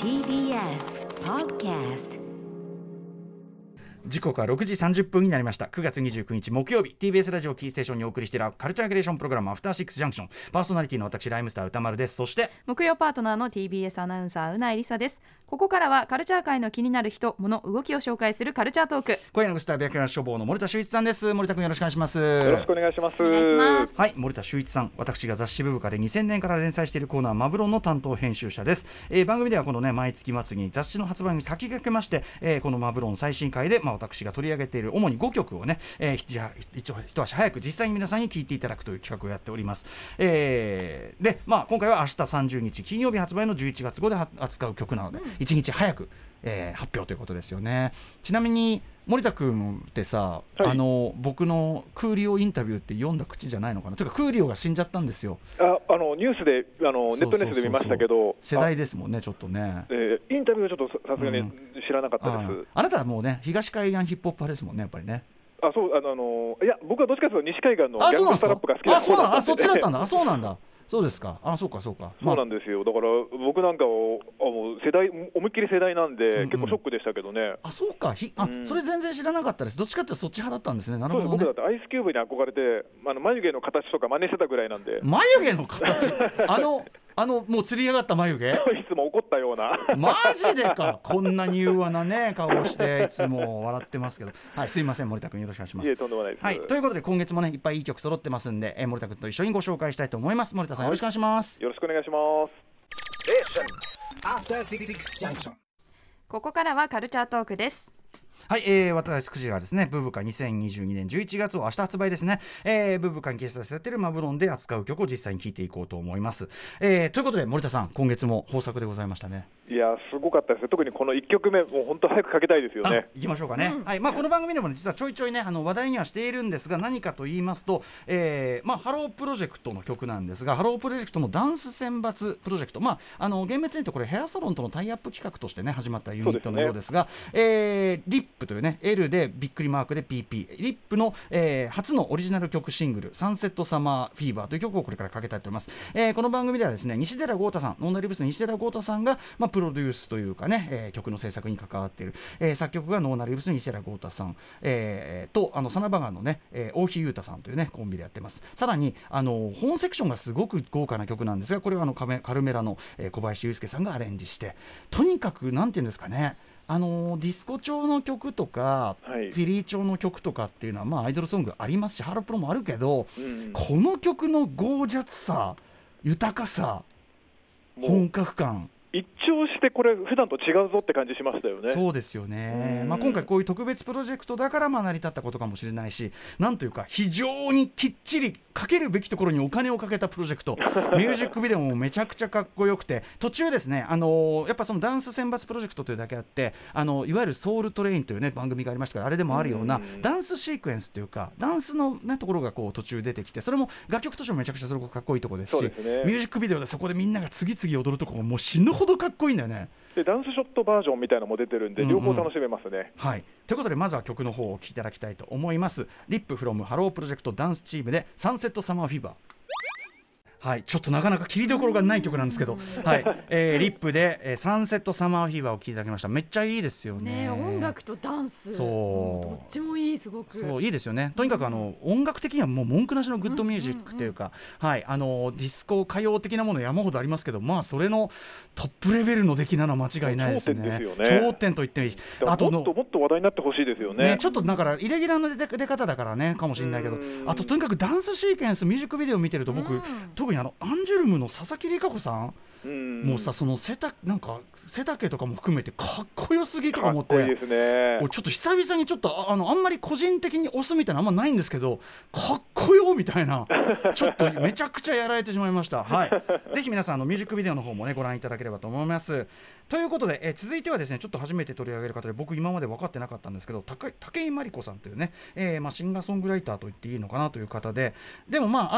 TBS Podcast。時刻は6時30分になりました。9月29日木曜日、 TBS ラジオキーステーションにお送りしているカルチャーキュレーションプログラムアフターシックスジャンクション、パーソナリティの私ライムスター歌丸です。そして木曜パートナーの TBS アナウンサーうないりさです。ここからはカルチャー界の気になる人物動きを紹介するカルチャートーク。今夜のゲストは白夜消防の森田修一さんです。森田君よろしくお願いします。よろしくお願いします。はい、森田修一さん、私が雑誌ブブカで2000年から連載しているコーナーマブロンの担当編集者です。番組ではこのね毎月末に雑誌の発売に先駆けまして、このマブロン最新回で私が取り上げている主に5曲をね、一足早く実際に皆さんに聴いていただくという企画をやっております。で、今回は明日30日金曜日発売の11月号で扱う曲なので、1日早く、発表ということですよね。ちなみに森田君ってさ、はい、僕のクーリオインタビューって読んだ口じゃないのかな。というかクーリオが死んじゃったんですよ。ニュースでネットニュースで見ましたけど、世代ですもんねちょっとね。インタビューはちょっとさすがに知らなかったです。あなたはもうね東海岸ヒップホップ派ですもんねやっぱりね。あ、そう、いや僕はどっちかというと西海岸のギャングスタラップが好きな方だったんで。あ、そうなんですか。あ、そっちだったんだ。あ、そうなんだ。そうですか。あ、そうかそうか。そうなんですよ。だから僕なんかを世代思いっきり世代なんで、結構ショックでしたけどね。あ、そうか。それ全然知らなかったです。どっちかってそっち派だったんですね。なるほどね。僕だってアイスキューブに憧れて、眉毛の形とか真似してたぐらいなんで。眉毛の形。もう釣り上がった眉毛。いつも怒ったような。マジでか。こんなに柔和なね顔をしていつも笑ってますけど。はい、すいません森田君よろしくお願いします。いえ、とんでもないです。はい。ということで今月もねいっぱいいい曲揃ってますんで、森田君と一緒にご紹介したいと思います。森田よろしくお願いします。よろしくお願いします。ここからはカルチャートークです。はい、私くじはですねブブカ2022年11月を明日発売ですね、ブブカに掲載されているマブロンで扱う曲を実際に聴いていこうと思います。ということで森田さん、今月も豊作でございましたね。いやすごかったですね。特にこの1曲目もう本当早くかけたいですよね。いきましょうかね、はい。この番組でも、ね、実はちょいちょいね話題にはしているんですが、何かと言いますと、ハロープロジェクトの曲なんですが、ハロープロジェクトのダンス選抜プロジェクト、厳密に言うとこれヘアサロンとのタイアップ企画としてね始まったユニットのようですが、リップというね L でびっくりマークで PP リップの、初のオリジナル曲シングルサンセットサマーフィーバーという曲をこれからかけたいと思います。この番組ではですね西寺豪太さん、ノンダリブスの西寺豪太さんが、プロデュースというかね、曲の制作に関わっている、作曲がノーナリブスの西寺豪太さん、とサナバガンのね、大木優太さんというねコンビでやってます。さらに本セクションがすごく豪華な曲なんですが、これはカルメラの、小林雄介さんがアレンジして、とにかくなんていうんですかね、ディスコ調の曲とか、はい、フィリー調の曲とかっていうのは、アイドルソングありますしハロプロもあるけど、この曲のゴージャスさ、豊かさ、本格感、一聴してこれ普段と違うぞって感じしましたよね。そうですよね。今回こういう特別プロジェクトだから成り立ったことかもしれないし、なんというか非常にきっちりかけるべきところにお金をかけたプロジェクトミュージックビデオもめちゃくちゃかっこよくて、途中ですねやっぱそのダンス選抜プロジェクトというだけあっていわゆるソウルトレインというね番組がありましたから、あれでもあるようなダンスシークエンスというかダンスの、ね、ところがこう途中出てきて、それも楽曲としてもめちゃくちゃそれこそかっこいいところですし、そうですね、ミュージックビデオでそこでみんなが次々踊るところもう死ぬほどかっこいいんだよね。でダンスショットバージョンみたいなのも出てるんで、両方楽しめますね、はい、ということでまずは曲の方を聴いていただきたいと思います。リップフロムハロープロジェクトダンスチームでサンセットサマーフィーバー。はい、ちょっとなかなか切りどころがない曲なんですけど、はいリップで、サンセットサマーフィーバーを聴いていただきました。めっちゃいいですよ ね音楽とダンスそうどっちもいい、すごくそういいですよね。とにかく音楽的にはもう文句なしのグッドミュージックというか、はい、ディスコ歌謡的なもの山ほどありますけど、それのトップレベルの出来なのは間違いないですよ ね。 頂点ですよね。頂点と言ってもいい。あともっと話題になってほしいですよ ね。ちょっとだからイレギュラーの出方だからねかもしれないけど、あととにかくダンスシーケンスミュージックビデオ見てると僕特にアンジュルムの佐々木里香子さん、もうさそのなんか背丈とかも含めてかっこよすぎとか思って、かっこいいですね。ちょっと久々にちょっとあんまり個人的に推すみたいなのあんまないんですけど、かっこよみたいなちょっとめちゃくちゃやられてしまいました、はい、ぜひ皆さんミュージックビデオの方もねご覧いただければと思います。ということで、続いてはですねちょっと初めて取り上げる方で僕今まで分かってなかったんですけど、武井真理子さんというね、シンガーソングライターと言っていいのかなという方で、でも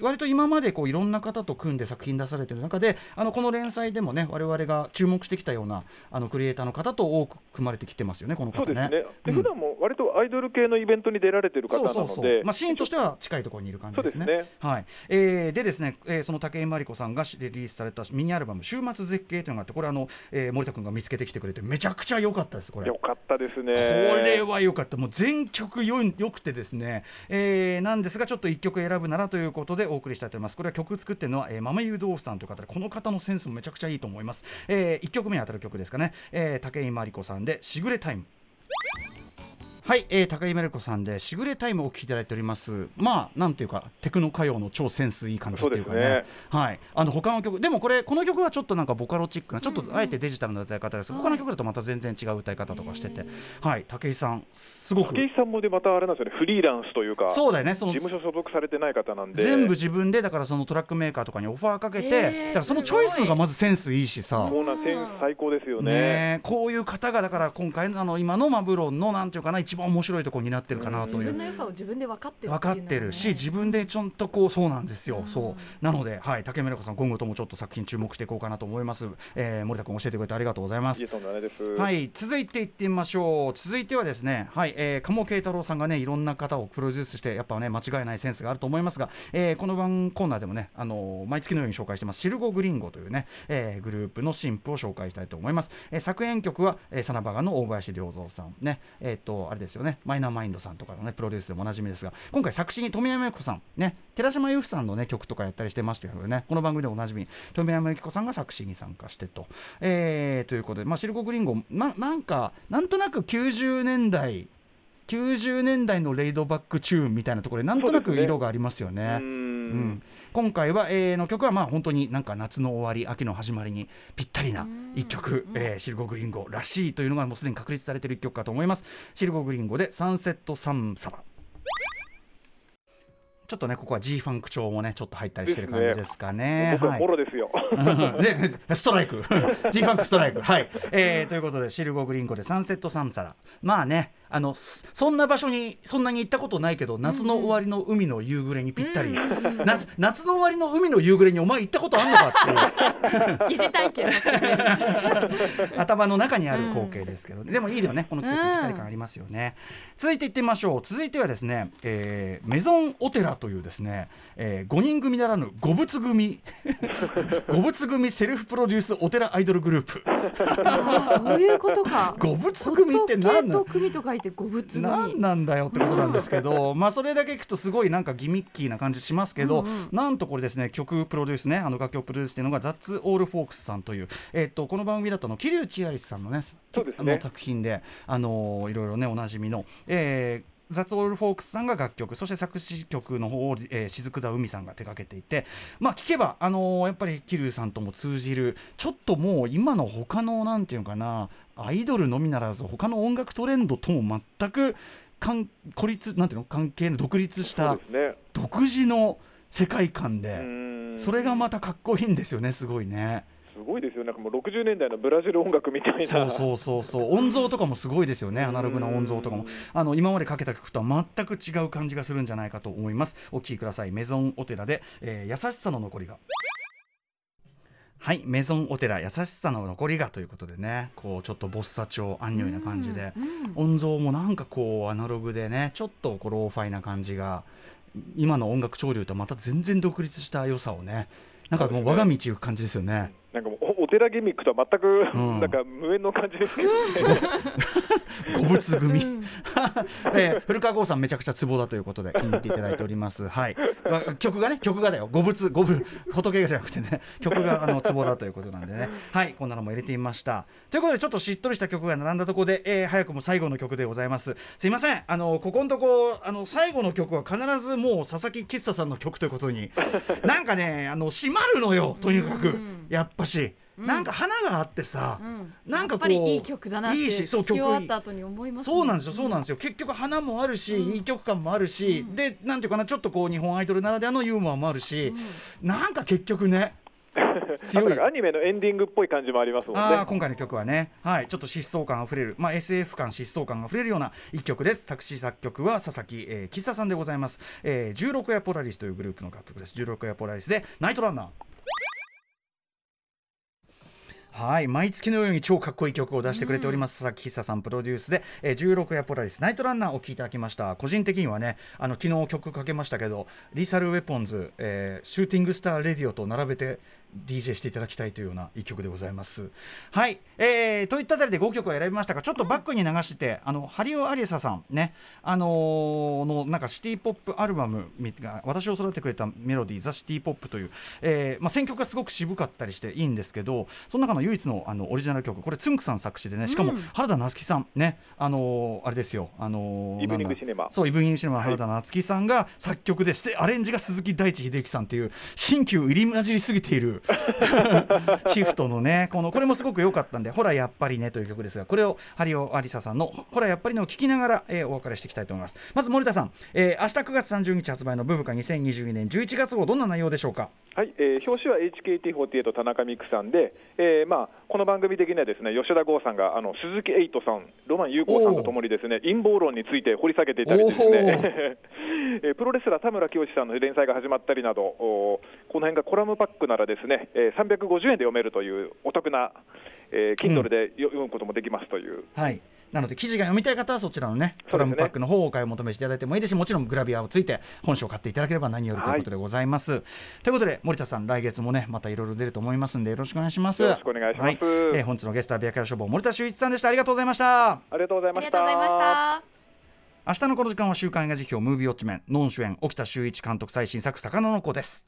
割と今までこういろんなんな方と組んで作品出されている中で、この連載でもね我々が注目してきたようなクリエイターの方と多く組まれてきてますよね、この方ね。そうですね。で、普段も割とアイドル系のイベントに出られている方なので、まあ、シーンとしては近いところにいる感じですね。そうですね、はい。でですね、その竹井真理子さんがリリースされたミニアルバム週末絶景というのがあって、これ森田君が見つけてきてくれてめちゃくちゃ良かったです。これ良かったですね。これは良かった。もう全曲良くてですね、なんですがちょっと1曲選ぶならということでお送りしたいと思います。これは曲作ってるのは、豆油豆腐さんという方で、この方のセンスもめちゃくちゃいいと思います。1曲目に当たる曲ですかね、竹井真理子さんでしぐれタイム。はい、高井メルコさんでしぐれタイムをお聴きいただいております。まあなんていうかテクノ歌謡の超センスいい感じっていうか ね、はい。他の曲でもこの曲はちょっとなんかボカロチックなちょっとあえてデジタルな歌い方ですが、他の曲だとまた全然違う歌い方とかしてて、はい、武井さんすごく、武井さんもでまたあれなんですよね、フリーランスというか、そうだよね、その事務所所属されてない方なんで全部自分でだからそのトラックメーカーとかにオファーかけて、だからそのチョイスがまずセンスいいしさ、そうなセンス最高ですよ ね。こういう方がだから今回の今のマブロンのなんていうかな一面白いところになってるかなという、自分の良さを自分で分かってるっていうのはね、分かってるし自分でちゃんとこう、そうなんですよ、そうなので、はい、竹村子さん今後ともちょっと作品注目していこうかなと思います。森田君教えてくれてありがとうございます。いいです。はい、続いていってみましょう。続いてはですね、はい、鴨慶太郎さんがねいろんな方をプロデュースしてやっぱね間違いないセンスがあると思いますが、この番コーナーでもね毎月のように紹介してますシルゴグリンゴというね、グループの新譜を紹介したいと思います。作編曲は、サナバガの大林良三さんね、ですよね、マイナーマインドさんとかの、ね、プロデュースでもおなじみですが、今回作詞に富山由紀子さん、ね、寺島由布さんの、ね、曲とかやったりしてましたよね、この番組でおなじみ富山由紀子さんが作詞に参加してと、ということで、まあ、シルコグリンゴ なんとなく90年代のレイドバックチューンみたいなところでなんとなく色がありますよね。うん、今回は、の曲はまあ本当になんか夏の終わり秋の始まりにぴったりな一曲、シルゴグリンゴらしいというのがもうすでに確立されている一曲かと思います。シルゴグリンゴでサンセットサンサバ。ちょっとねここは G ファンク調もねちょっと入ったりしてる感じですかね。僕はボロですよ、はいでストライクG ファンクストライク、はい、ということでシルゴグリンゴでサンセットサンサラ。まあねそんな場所にそんなに行ったことないけど夏の終わりの海の夕暮れにぴったり、うん、夏の終わりの海の夕暮れにお前行ったことあんのかっていう疑似体験頭の中にある光景ですけど、ね、でもいいよねこの季節ぴったり感ありますよね、うん、続いていってみましょう。続いてはですね、メゾンオテラというですね、5人組ならぬ5物組5物組セルフプロデュースお寺アイドルグループそういうことか。5物組って何なの、何なんだよってことなんですけどまあそれだけ聞くとすごいなんかギミッキーな感じしますけど、うんうん、なんとこれですね曲プロデュースね楽曲プロデュースというのがザッツオールフォークスさんという、この番組だと桐生千有さんの ね作品でいろいろねおなじみの、ザッツオールフォークスさんが楽曲、そして作詞曲の方を、雫田海さんが手掛けていて、まあ聞けばやっぱり桐生さんとも通じるちょっともう今の他のなんていうかなアイドルのみならず他の音楽トレンドとも全く孤立なんていうの関係の独立した独自の世界観で、それがまたかっこいいんですよね。すごいですよ。なんかもう60年代のブラジル音楽みたいな。そう音像とかもすごいですよね。アナログな音像とかも今までかけた曲とは全く違う感じがするんじゃないかと思います。お聴きください。メゾンお寺で、優しさの残りが。はい、メゾンお寺優しさの残りがということでね、こうちょっとボッサ調アンニュイな感じで、音像もなんかこうアナログでねちょっとこうローファイな感じが今の音楽潮流とまた全然独立した良さをね、なんかもう我が道行く感じですよね。なんかもうお寺ギミックとは全くなんか無縁の感じですけどね、ご仏組古川剛さんめちゃくちゃツボだということで気に入っていただいております、はい、曲がだよ、仏がじゃなくてね曲がツボだということなんでね、はい、こんなのも入れてみましたということで、ちょっとしっとりした曲が並んだところで、早くも最後の曲でございます。すいません、ここのとこ最後の曲は必ずもう佐々木喫茶さんの曲ということになんかね締まるのよ。とにかくやっぱしなんか花があってさ、なんかこうやっぱりいい曲だなっていいし、そう曲いい。終わった後に思いますね。そうなんですよ。結局花もあるし、いい曲感もあるし、でなんていうかなちょっとこう日本アイドルならではのユーモアもあるし、なんか結局ね強いアニメのエンディングっぽい感じもありますもんね。あ、今回の曲はね、はい、ちょっと疾走感あふれる、まあ、SF 感疾走感あふれるような一曲です。作詞作曲は佐々木、喫茶さんでございます。16夜ポラリスというグループの楽曲です。16夜ポラリスでナイトランナー。はい、毎月のように超かっこいい曲を出してくれております、佐々木久さんプロデュースで、16夜ポラリスナイトランナーを聴いていただきました。個人的にはね、昨日曲かけましたけど、リサルウェポンズ、シューティングスターレディオと並べて DJ していただきたいというような一曲でございます。はい、といったあたりで5曲を選びましたが、ちょっとバックに流してハリオ・アリエサさんね、のなんかシティポップアルバムが私を育ててくれたメロディーザ・シティポップという、まあ、選曲がすごく渋かったりしていいんですけど、その中の唯一のオリジナル曲、これつんくさん作詞でね、しかも原田なつきさんね、あれですよ、イブニングシネマ、そうイブニングシネマ、原田なつきさんが作曲でして、アレンジが鈴木大地秀樹さんっていう新旧入り混じりすぎているシフトのね、これもすごく良かったんで、ほらやっぱりねという曲ですが、これをハリオ・アリサさんのほらやっぱりのを聞きながら、お別れしていきたいと思います。まず森田さん、明日9月30日発売のブブカ2022年11月号、どんな内容でしょうか。はい、表紙は HKT48 田中美久さんで、まあ、この番組的にはですね、吉田剛さんが鈴木エイトさん、ロマン有効さんとともにですね、陰謀論について掘り下げていたりですねプロレスラー田村清さんの連載が始まったりなど、この辺がコラムパックならですね、350円で読めるというお得な、Kindle で読むこともできますという、はい、なので記事が読みたい方はそちらのね、コラムパックの方をお買い求めしていただいてもいいですし、もちろんグラビアをついて本書を買っていただければ何よりということでございます、はい、ということで森田さん、来月もねまたいろいろ出ると思いますんで、よろしくお願いします。よろしくお願いします、はい。本日のゲストはビアキャラ消防森田修一さんでした。ありがとうございました。ありがとうございました。明日のこの時間は週刊映画辞表ムービーウォッチメン、ノン主演沖田修一監督最新作魚の子です。